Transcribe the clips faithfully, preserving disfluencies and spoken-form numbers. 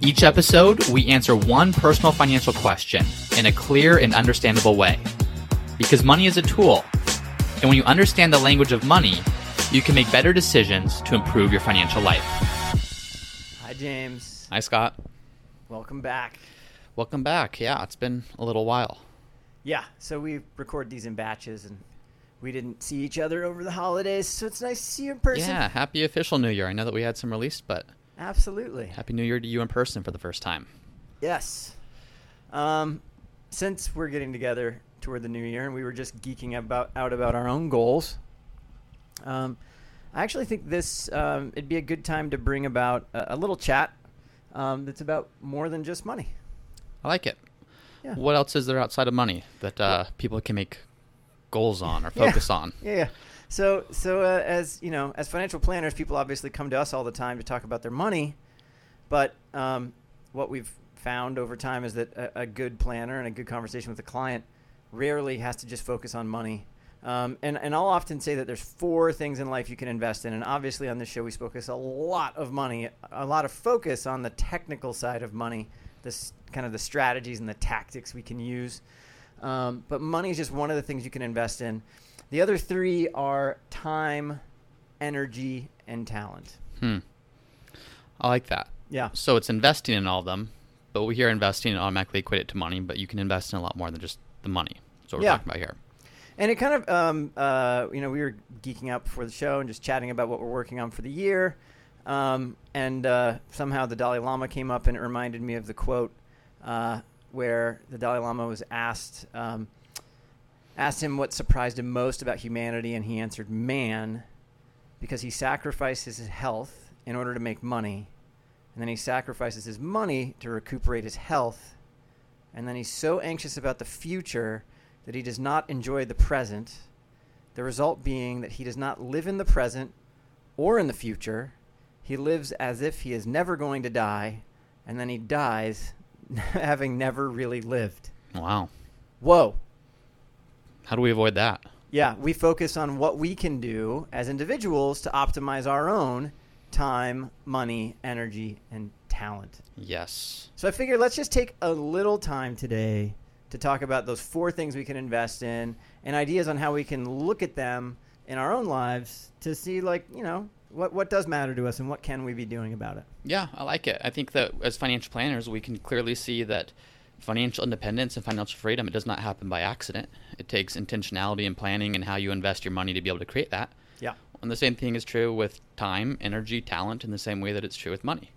Each episode, we answer one personal financial question in a clear and understandable way. Because money is a tool, and when you understand the language of money, you can make better decisions to improve your financial life. Hi, James. Hi, Scott. Welcome back. Welcome back. Yeah, it's been a little while. Yeah, so we record these in batches, and we didn't see each other over the holidays, so it's nice to see you in person. Yeah, happy official New Year. I know that we had some released, but... Absolutely. Happy New Year to you in person for the first time. Yes. Um, since we're getting together toward the new year and we were just geeking about out about our own goals, um, I actually think this um, it'd be a good time to bring about a, a little chat um, that's about more than just money. I like it. Yeah. What else is there outside of money that uh, yeah. people can make goals on or focus yeah. on? Yeah, yeah. So, so uh, as you know, as financial planners, people obviously come to us all the time to talk about their money. But um, what we've found over time is that a, a good planner and a good conversation with a client rarely has to just focus on money. Um, and and I'll often say that there's four things in life you can invest in. And obviously, on this show, we focus a lot of money, a lot of focus on the technical side of money, this kind of the strategies and the tactics we can use. Um, but money is just one of the things you can invest in. The other three are time, energy, and talent. Hmm. I like that. Yeah. So it's investing in all of them, but we hear investing and automatically equate it to money, but you can invest in a lot more than just the money. That's what we're yeah. talking about here. And it kind of, um, uh, you know, we were geeking out before the show and just chatting about what we're working on for the year. Um, and uh, somehow the Dalai Lama came up and it reminded me of the quote uh, where the Dalai Lama was asked um, – asked him what surprised him most about humanity, and he answered, man, because he sacrificed his health in order to make money, and then he sacrifices his money to recuperate his health, and then he's so anxious about the future that he does not enjoy the present, the result being that he does not live in the present or in the future. He lives as if he is never going to die, and then he dies having never really lived. Wow. Whoa. How do we avoid that? Yeah, we focus on what we can do as individuals to optimize our own time, money, energy, and talent. Yes. So I figure let's just take a little time today to talk about those four things we can invest in and ideas on how we can look at them in our own lives to see, like, you know, what, what does matter to us and what can we be doing about it? Yeah, I like it. I think that as financial planners, we can clearly see that financial independence and financial freedom, it does not happen by accident. It takes intentionality and planning and how you invest your money to be able to create that. Yeah. And the same thing is true with time, energy, talent, in the same way that it's true with money.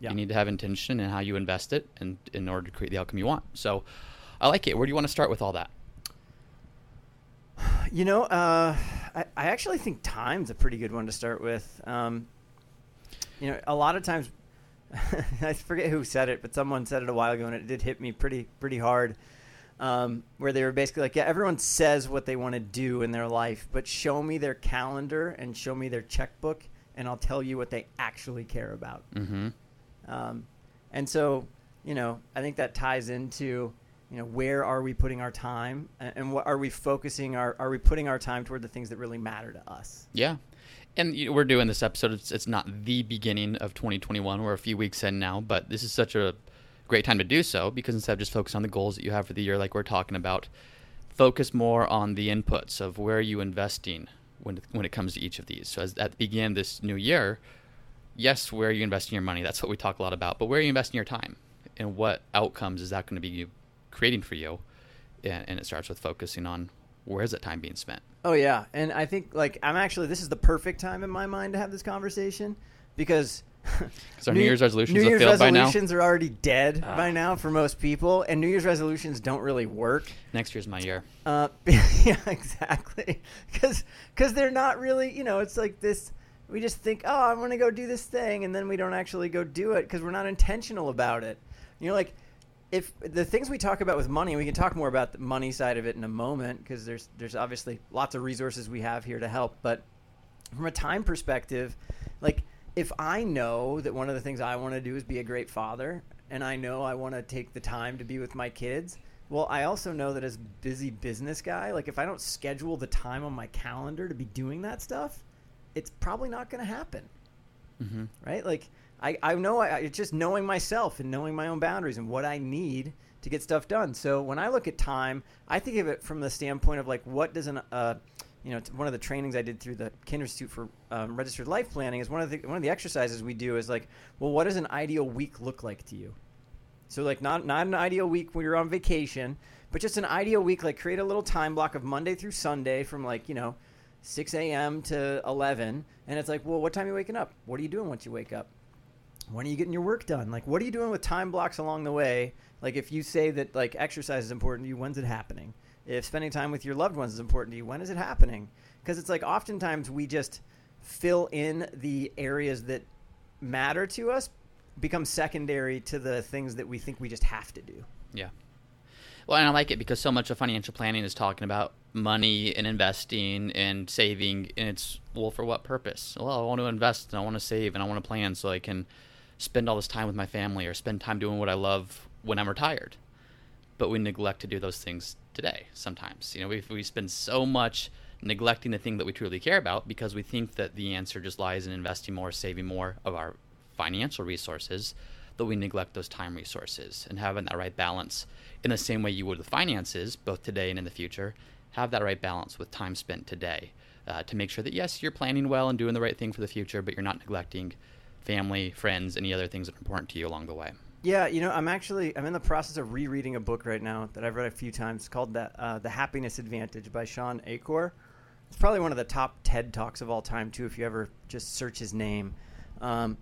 Yeah. You need to have intention in how you invest it and in order to create the outcome you want. So I like it. Where do you want to start with all that? You know, uh, I, I actually think time's a pretty good one to start with. Um, you know, a lot of times – I forget who said it, but someone said it a while ago, and it did hit me pretty pretty hard, um, where they were basically like, yeah, everyone says what they want to do in their life, but show me their calendar and show me their checkbook, and I'll tell you what they actually care about. Mm-hmm. Um, and so, you know, I think that ties into, you know, where are we putting our time, and, and what are we focusing our, are we putting our time toward the things that really matter to us? Yeah. And we're doing this episode. It's, it's not the beginning of twenty twenty-one. We're a few weeks in now, but this is such a great time to do so because instead of just focusing on the goals that you have for the year like we're talking about, focus more on the inputs of where are you investing when, when it comes to each of these. So as, at the beginning of this new year, yes, where are you investing your money? That's what we talk a lot about. But where are you investing your time? And what outcomes is that going to be creating for you? And, and it starts with focusing on where is that time being spent? Oh, yeah. And I think, like, I'm actually – this is the perfect time in my mind to have this conversation because – our New Year's resolutions New Year's have failed by now. New Year's resolutions are already dead uh, by now for most people, and New Year's resolutions don't really work. Next year's my year. Uh, yeah, exactly. Because they're not really – you know, it's like this – we just think, oh, I'm going to go do this thing, and then we don't actually go do it because we're not intentional about it. You know, like – if the things we talk about with money, we can talk more about the money side of it in a moment, because there's there's obviously lots of resources we have here to help. But from a time perspective, like if I know that one of the things I want to do is be a great father, and I know I want to take the time to be with my kids, well, I also know that as a busy business guy, like if I don't schedule the time on my calendar to be doing that stuff, it's probably not going to happen. Mm-hmm. Right? Like I, I know I, it's just knowing myself and knowing my own boundaries and what I need to get stuff done. So when I look at time, I think of it from the standpoint of like, what does an, uh, you know, one of the trainings I did through the Kinder Institute for um, registered life planning is one of the, one of the exercises we do is like, well, what does an ideal week look like to you? So like not, not an ideal week where you're on vacation, but just an ideal week, like create a little time block of Monday through Sunday from like, you know, six a.m. to eleven. And it's like, well, what time are you waking up? What are you doing once you wake up? When are you getting your work done? Like, what are you doing with time blocks along the way? Like, if you say that, like, exercise is important to you, when's it happening? If spending time with your loved ones is important to you, when is it happening? Because it's like oftentimes we just fill in the areas that matter to us, become secondary to the things that we think we just have to do. Yeah. Well, and I like it because so much of financial planning is talking about money and investing and saving. And it's, well, for what purpose? Well, I want to invest and I want to save and I want to plan so I can spend all this time with my family or spend time doing what I love when I'm retired. But we neglect to do those things today sometimes. You know, we we spend so much neglecting the thing that we truly care about because we think that the answer just lies in investing more, saving more of our financial resources, that we neglect those time resources. And having that right balance in the same way you would with finances, both today and in the future, have that right balance with time spent today uh, to make sure that, yes, you're planning well and doing the right thing for the future, but you're not neglecting family, friends, any other things that are important to you along the way. Yeah, you know, I'm actually, I'm in the process of rereading a book right now that I've read a few times. It's called that, uh, The Happiness Advantage by Shawn Achor. It's probably one of the top TED Talks of all time, too, if you ever just search his name. Um,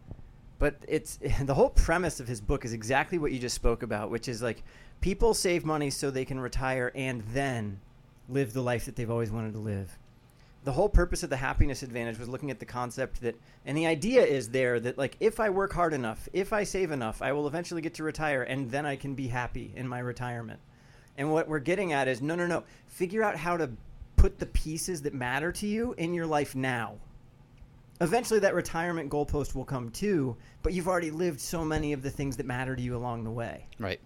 but it's the whole premise of his book is exactly what you just spoke about, which is like people save money so they can retire and then live the life that they've always wanted to live. The whole purpose of The Happiness Advantage was looking at the concept that, and the idea is there that like, if I work hard enough, if I save enough, I will eventually get to retire and then I can be happy in my retirement. And what we're getting at is no, no, no, figure out how to put the pieces that matter to you in your life now. Eventually that retirement goalpost will come too, but you've already lived so many of the things that matter to you along the way. Right.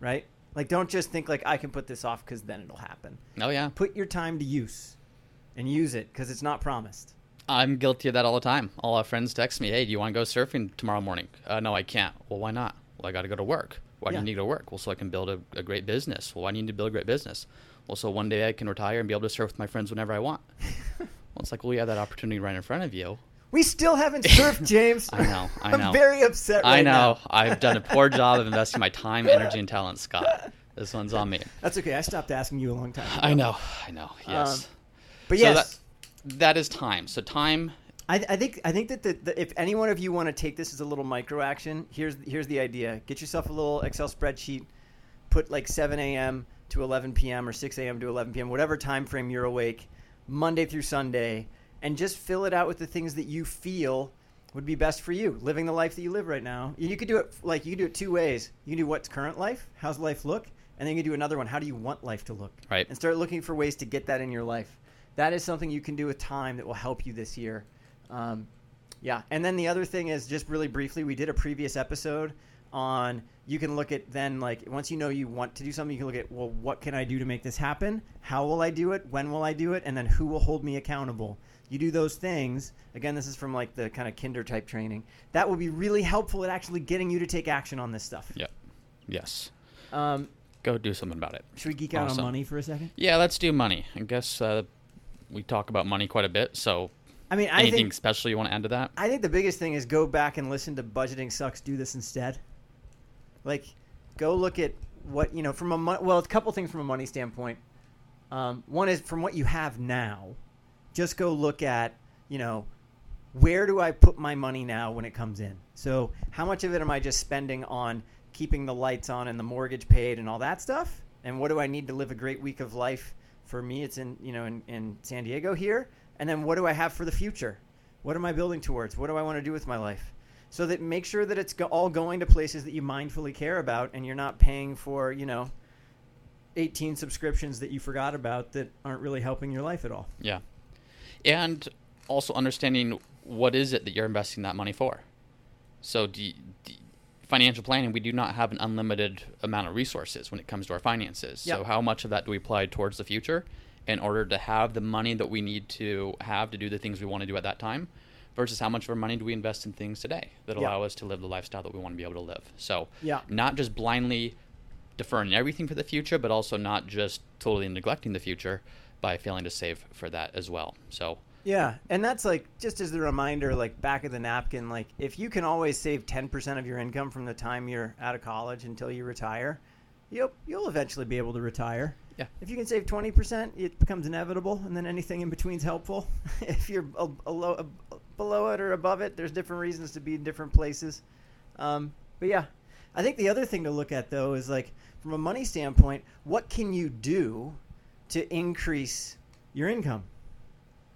Right? Like, don't just think like I can put this off because then it'll happen. Oh yeah. Put your time to use. And use it because it's not promised. I'm guilty of that all the time. All our friends text me, hey, do you want to go surfing tomorrow morning? Uh, no, I can't. Well, why not? Well, I got to go to work. Why yeah. do you need to work? Well, so I can build a, a great business. Well, why do you need to build a great business? Well, so one day I can retire and be able to surf with my friends whenever I want. Well, it's like, well, you have that opportunity right in front of you. We still haven't surfed, James. I know, I know. I'm very upset right I know. Now. I've done a poor job of investing my time, energy, and talent, Scott. This one's on me. That's okay. I stopped asking you a long time ago. I know, I know, yes. Um, But so yes, that, that is time. So time. I, I think I think that the, the, if any one of you want to take this as a little micro action, here's here's the idea. Get yourself a little Excel spreadsheet. Put like seven a.m. to eleven p.m. or six a.m. to eleven p.m. whatever time frame you're awake, Monday through Sunday, and just fill it out with the things that you feel would be best for you, living the life that you live right now. You could do it like you could do it two ways. You can do what's current life, how's life look, and then you can do another one. How do you want life to look? Right. And start looking for ways to get that in your life. That is something you can do with time that will help you this year. Um, yeah. And then the other thing is just really briefly, we did a previous episode on you can look at then like once you know you want to do something, you can look at, well, what can I do to make this happen? How will I do it? When will I do it? And then who will hold me accountable? You do those things. Again, this is from like the kind of kinder type training. That will be really helpful at actually getting you to take action on this stuff. Yeah. Yes. Um, Go do something about it. Should we geek out awesome. on money for a second? Yeah, let's do money. I guess uh, – we talk about money quite a bit, so I mean, I anything think, special you want to add to that? I think the biggest thing is go back and listen to Budgeting Sucks, Do This Instead. Like, go look at what, you know, from a mo- – well, a couple things from a money standpoint. Um, one is from what you have now, just go look at, you know, where do I put my money now when it comes in? So how much of it am I just spending on keeping the lights on and the mortgage paid and all that stuff? And what do I need to live a great week of life? For me, it's in, you know, in, in San Diego here. And then what do I have for the future? What am I building towards? What do I want to do with my life? So that make sure that it's go- all going to places that you mindfully care about, and you're not paying for, you know, eighteen subscriptions that you forgot about that aren't really helping your life at all. Yeah. And also understanding what is it that you're investing that money for. So do you, do you, financial planning, we do not have an unlimited amount of resources when it comes to our finances. Yep. So how much of that do we apply towards the future in order to have the money that we need to have to do the things we want to do at that time, versus how much of our money do we invest in things today that allow yep. us to live the lifestyle that we want to be able to live. So yep. not just blindly deferring everything for the future, but also not just totally neglecting the future by failing to save for that as well. So yeah, and that's like, just as the reminder, like back of the napkin, like if you can always save ten percent of your income from the time you're out of college until you retire, you'll, you'll eventually be able to retire. Yeah. If you can save twenty percent, it becomes inevitable, and then anything in between is helpful. If you're a, a low, a, below it or above it, there's different reasons to be in different places. Um, but yeah, I think the other thing to look at, though, is like from a money standpoint, what can you do to increase your income?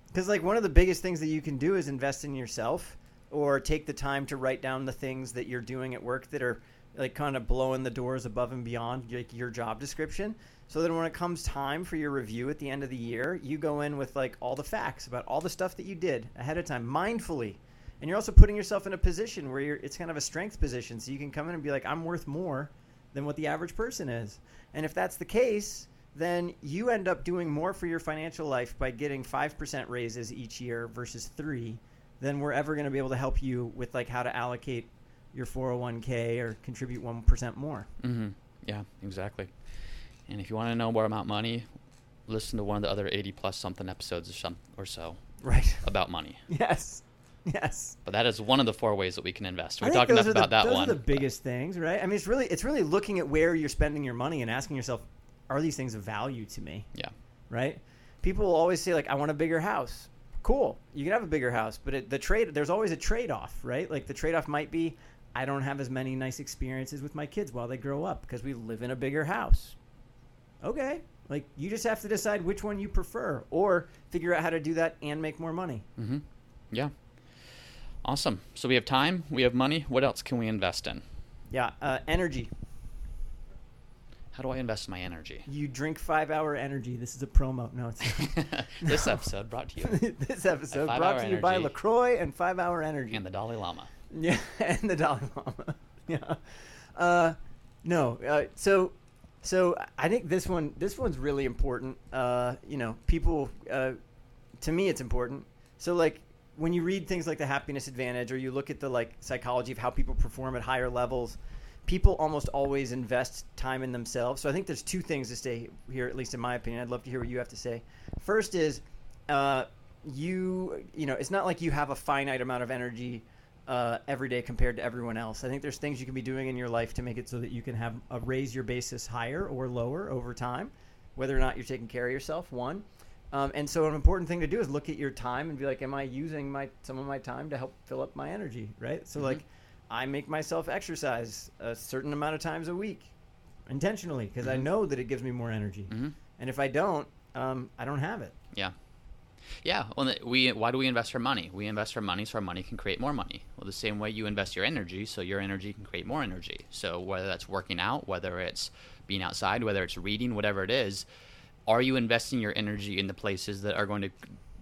Because like one of the biggest things that you can do is invest in yourself, or take the time to write down the things that you're doing at work that are like kind of blowing the doors above and beyond like your job description. So then when it comes time for your review at the end of the year, you go in with like all the facts about all the stuff that you did ahead of time mindfully. And you're also putting yourself in a position where you're, it's kind of a strength position. So you can come in and be like, I'm worth more than what the average person is. And if that's the case, then you end up doing more for your financial life by getting five percent raises each year versus three than we're ever going to be able to help you with, like how to allocate your four oh one k or contribute one percent more. Mm-hmm. Yeah, exactly. And if you want to know more about money, listen to one of the other eighty plus something episodes or, some, or so right. about money. Yes. Yes. But that is one of the four ways that we can invest. We talked enough about that one. Those are the biggest things, right? I mean, it's really, it's really looking at where you're spending your money and asking yourself, are these things of value to me? Yeah. Right? People will always say, like, I want a bigger house. Cool. You can have a bigger house. But it, the trade, there's always a trade-off, right? Like, the trade-off might be, I don't have as many nice experiences with my kids while they grow up because we live in a bigger house. Okay. Like, you just have to decide which one you prefer, or figure out how to do that and make more money. Mm-hmm. Yeah. Awesome. So we have time. We have money. What else can we invest in? Yeah. Uh, energy. How do I invest my energy? You drink five-hour energy. This is a promo. No, it's not. This no. episode brought to you. This episode brought to energy. You by LaCroix and five-hour energy. And the Dalai Lama. Yeah, and the Dalai Lama. Yeah. Uh, no. Uh, so so I think this one this one's really important. Uh, you know, people uh, – to me it's important. So, like, when you read things like The Happiness Advantage, or you look at the, like, psychology of how people perform at higher levels – people almost always invest time in themselves. So I think there's two things to stay here, at least in my opinion. I'd love to hear what you have to say. First is uh, you you know, it's not like you have a finite amount of energy uh, every day compared to everyone else. I think there's things you can be doing in your life to make it so that you can have a, raise your basis higher or lower over time, whether or not you're taking care of yourself, one. Um, and so an important thing to do is look at your time and be like, am I using my some of my time to help fill up my energy, right? So mm-hmm. like I make myself exercise a certain amount of times a week intentionally because mm-hmm. I know that it gives me more energy. Mm-hmm. And if I don't, um, I don't have it. Yeah. Yeah. Well, we, why do we invest our money? We invest our money so our money can create more money. Well, the same way you invest your energy so your energy can create more energy. So whether that's working out, whether it's being outside, whether it's reading, whatever it is, are you investing your energy in the places that are going to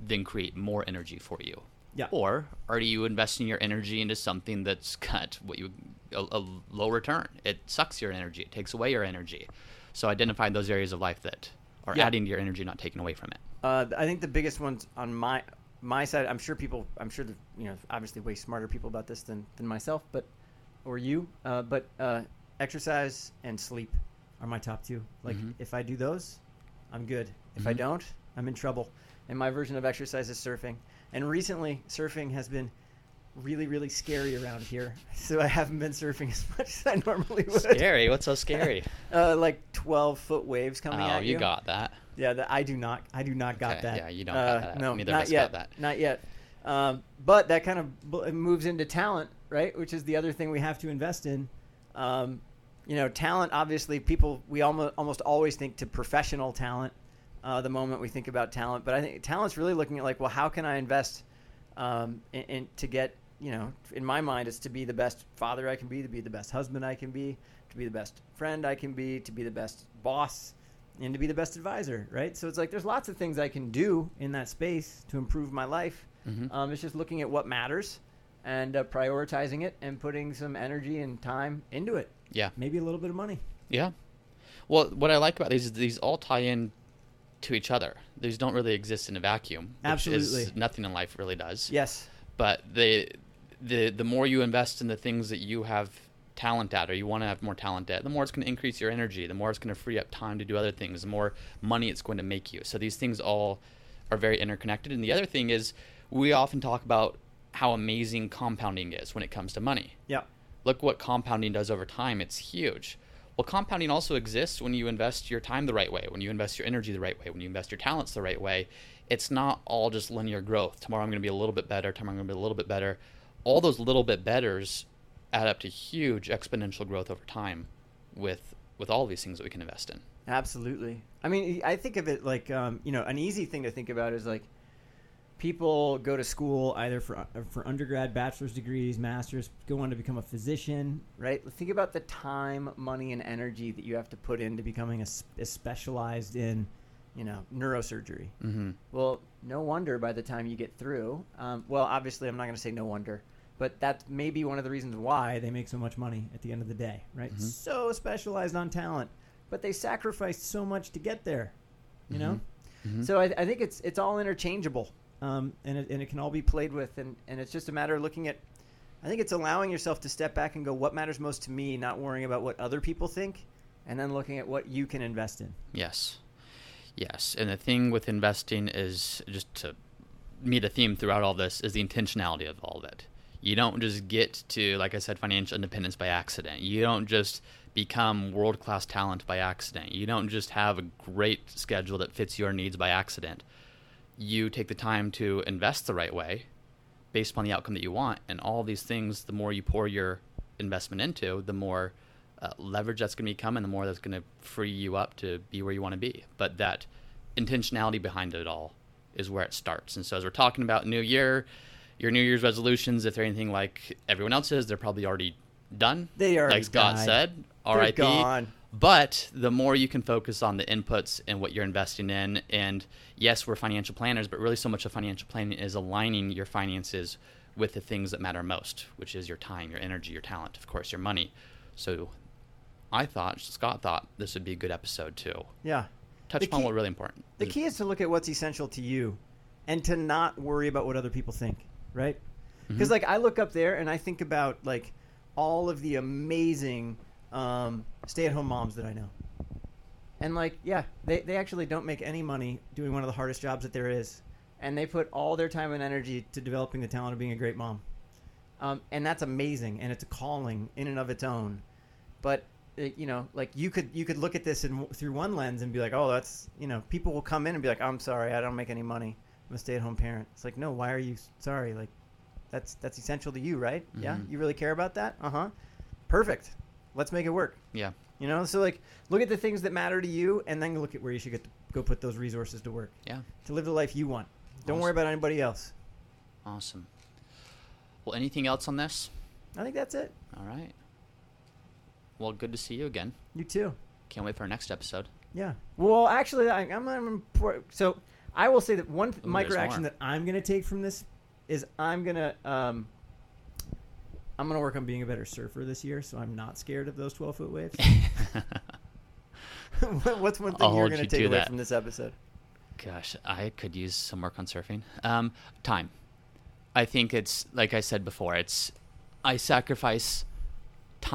then create more energy for you? Yeah. Or are you investing your energy into something that's got what you a, a low return? It sucks your energy. It takes away your energy. So identify those areas of life that are yeah. adding to your energy, not taking away from it. Uh, I think the biggest ones on my my side. I'm sure people. I'm sure the, you know, obviously way smarter people about this than, than myself, but or you. Uh, but uh, exercise and sleep are my top two. Like mm-hmm. if I do those, I'm good. If mm-hmm. I don't, I'm in trouble. And my version of exercise is surfing. And recently, surfing has been really, really scary around here. So I haven't been surfing as much as I normally would. Scary? What's so scary? uh, like twelve-foot waves coming oh, at you. Oh, you got that. Yeah, the, I do not. I do not okay, got that. Yeah, you don't uh, got that. No, neither of us got that. Not yet. Um, but that kind of b- moves into talent, right? Which is the other thing we have to invest in. Um, you know, talent, obviously, people, we almost, almost always think to professional talent. Uh, the moment we think about talent, but I think talent's really looking at like, well, how can I invest um, in, in to get you know, in my mind, is to be the best father I can be, to be the best husband I can be, to be the best friend I can be, to be the best boss, and to be the best advisor, right? So it's like there's lots of things I can do in that space to improve my life. Mm-hmm. Um, it's just looking at what matters and uh, prioritizing it and putting some energy and time into it. Yeah. Maybe a little bit of money. Yeah. Well, what I like about these is these all tie in to each other. These don't really exist in a vacuum. Which Absolutely. Is nothing in life really does. Yes. But they, the the more you invest in the things that you have talent at, or you want to have more talent at, the more it's going to increase your energy, the more it's going to free up time to do other things, the more money it's going to make you. So these things all are very interconnected. And the other thing is, we often talk about how amazing compounding is when it comes to money. Yeah. Look what compounding does over time. It's huge. Well, compounding also exists when you invest your time the right way, when you invest your energy the right way, when you invest your talents the right way. It's not all just linear growth. Tomorrow I'm going to be a little bit better. Tomorrow I'm going to be a little bit better. All those little bit betters add up to huge exponential growth over time with with all these things that we can invest in. Absolutely. I mean, I think of it like, um, you know, an easy thing to think about is like people go to school either for for undergrad, bachelor's degrees, master's, go on to become a physician, right? Think about the time, money, and energy that you have to put into becoming a, a specialized in, you know, neurosurgery. Mm-hmm. Well, no wonder by the time you get through, um, well, obviously I'm not going to say no wonder, but that may be one of the reasons why they make so much money at the end of the day, right? Mm-hmm. So specialized on talent, but they sacrificed so much to get there, you mm-hmm. know? Mm-hmm. So I, I think it's it's all interchangeable, um, and, it, and it can all be played with, and, and it's just a matter of looking at, I think it's allowing yourself to step back and go, what matters most to me, not worrying about what other people think, and then looking at what you can invest in. Yes. Yes, and the thing with investing is, just to meet a theme throughout all this, is the intentionality of all of it. You don't just get to, like I said, financial independence by accident. You don't just become world-class talent by accident. You don't just have a great schedule that fits your needs by accident. You take the time to invest the right way based upon the outcome that you want, and all these things, the more you pour your investment into, the more Uh, leverage that's going to become, and the more that's going to free you up to be where you want to be. But that intentionality behind it all is where it starts. And so as we're talking about New Year, your New Year's resolutions, if they're anything like everyone else's, they're probably already done. They are, like Scott died. Said, R I P. But the more you can focus on the inputs and what you're investing in, and yes, we're financial planners, but really so much of financial planning is aligning your finances with the things that matter most, which is your time, your energy, your talent, of course, your money. So I thought, Scott thought, this would be a good episode too. Yeah. Touch upon what's really important. The key is to look at what's essential to you and to not worry about what other people think, right? Because, mm-hmm. like, I look up there and I think about, like, all of the amazing um, stay-at-home moms that I know. And, like, yeah, they, they actually don't make any money doing one of the hardest jobs that there is. And they put all their time and energy to developing the talent of being a great mom. Um, and that's amazing, and it's a calling in and of its own. But you know, like you could you could look at this in, through one lens and be like, oh, that's, you know, people will come in and be like, I'm sorry, I don't make any money. I'm a stay-at-home parent. It's like, no, why are you sorry? Like, that's that's essential to you, right? Mm-hmm. Yeah, you really care about that? Uh-huh. Perfect. Let's make it work. Yeah. You know, so like, look at the things that matter to you, and then look at where you should get to go put those resources to work. Yeah. To live the life you want. Don't awesome. Worry about anybody else. Awesome. Well, anything else on this? I think that's it. All right. Well, good to see you again. You too. Can't wait for our next episode. Yeah. Well, actually, I, I'm, I'm so I will say that one th- micro action that I'm going to take from this is I'm going to um, I'm going to work on being a better surfer this year, so I'm not scared of those twelve foot waves. What's one thing I'll you're going to you take away that. From this episode? Gosh, I could use some work on surfing. Um, time. I think it's like I said before. It's I sacrifice.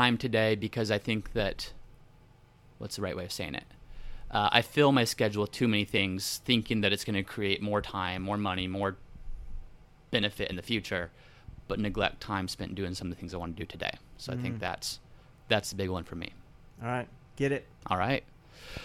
time today because I think that what's the right way of saying it uh, I fill my schedule with too many things, thinking that it's going to create more time, more money, more benefit in the future, but neglect time spent doing some of the things I want to do today. So mm. I think that's that's the big one for me. All right. Get it. All right.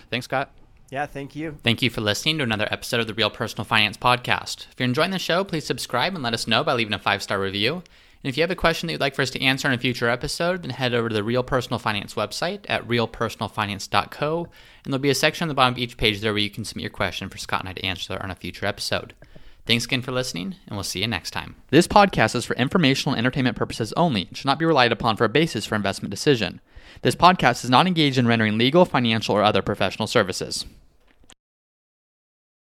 Thanks, Scott. Yeah, thank you. Thank you for listening to another episode of the Real Personal Finance Podcast. If you're enjoying the show, please subscribe and let us know by leaving a five-star review. And if you have a question that you'd like for us to answer in a future episode, then head over to the Real Personal Finance website at real personal finance dot co, and there'll be a section on the bottom of each page there where you can submit your question for Scott and I to answer on a future episode. Thanks again for listening, and we'll see you next time. This podcast is for informational and entertainment purposes only and should not be relied upon for a basis for investment decision. This podcast is not engaged in rendering legal, financial, or other professional services.